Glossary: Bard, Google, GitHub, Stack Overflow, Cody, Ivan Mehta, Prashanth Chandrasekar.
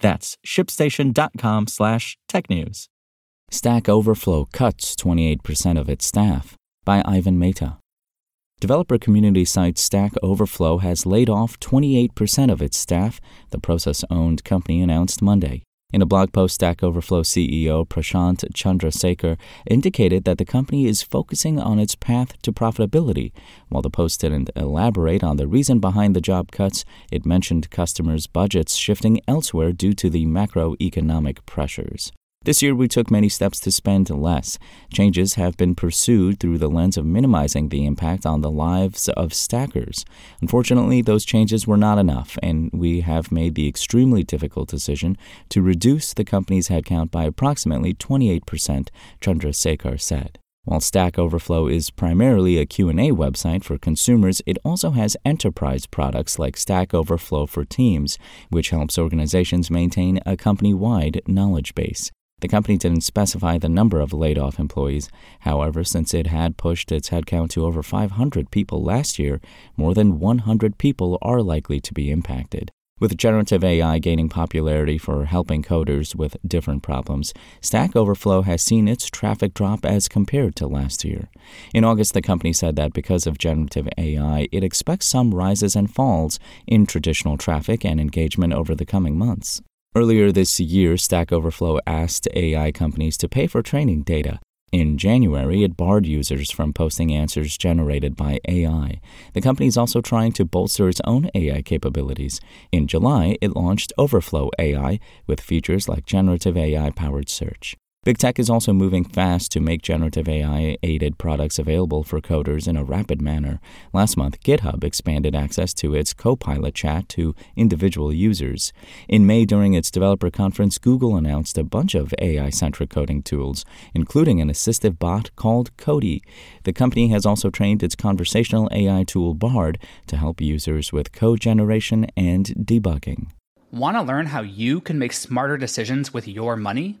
That's shipstation.com/technews. Stack Overflow cuts 28% of its staff, by Ivan Mehta. Developer community site Stack Overflow has laid off 28% of its staff, the process-owned company announced Monday. In a blog post, Stack Overflow CEO Prashanth Chandrasekar indicated that the company is focusing on its path to profitability. While the post didn't elaborate on the reason behind the job cuts, it mentioned customers' budgets shifting elsewhere due to the macroeconomic pressures. This year, we took many steps to spend less. Changes have been pursued through the lens of minimizing the impact on the lives of stackers. Unfortunately, those changes were not enough, and we have made the extremely difficult decision to reduce the company's headcount by approximately 28%, Chandrasekar said. While Stack Overflow is primarily a Q&A website for consumers, it also has enterprise products like Stack Overflow for Teams, which helps organizations maintain a company-wide knowledge base. The company didn't specify the number of laid-off employees. However, since it had pushed its headcount to over 500 people last year, more than 100 people are likely to be impacted. With generative AI gaining popularity for helping coders with different problems, Stack Overflow has seen its traffic drop as compared to last year. In August, the company said that because of generative AI, it expects some rises and falls in traditional traffic and engagement over the coming months. Earlier this year, Stack Overflow asked AI companies to pay for training data. In January, it barred users from posting answers generated by AI. The company is also trying to bolster its own AI capabilities. In July, it launched Overflow AI with features like generative AI-powered search. Big Tech is also moving fast to make generative AI-aided products available for coders in a rapid manner. Last month, GitHub expanded access to its Copilot chat to individual users. In May, during its developer conference, Google announced a bunch of AI-centric coding tools, including an assistive bot called Cody. The company has also trained its conversational AI tool Bard to help users with code generation and debugging. Want to learn how you can make smarter decisions with your money?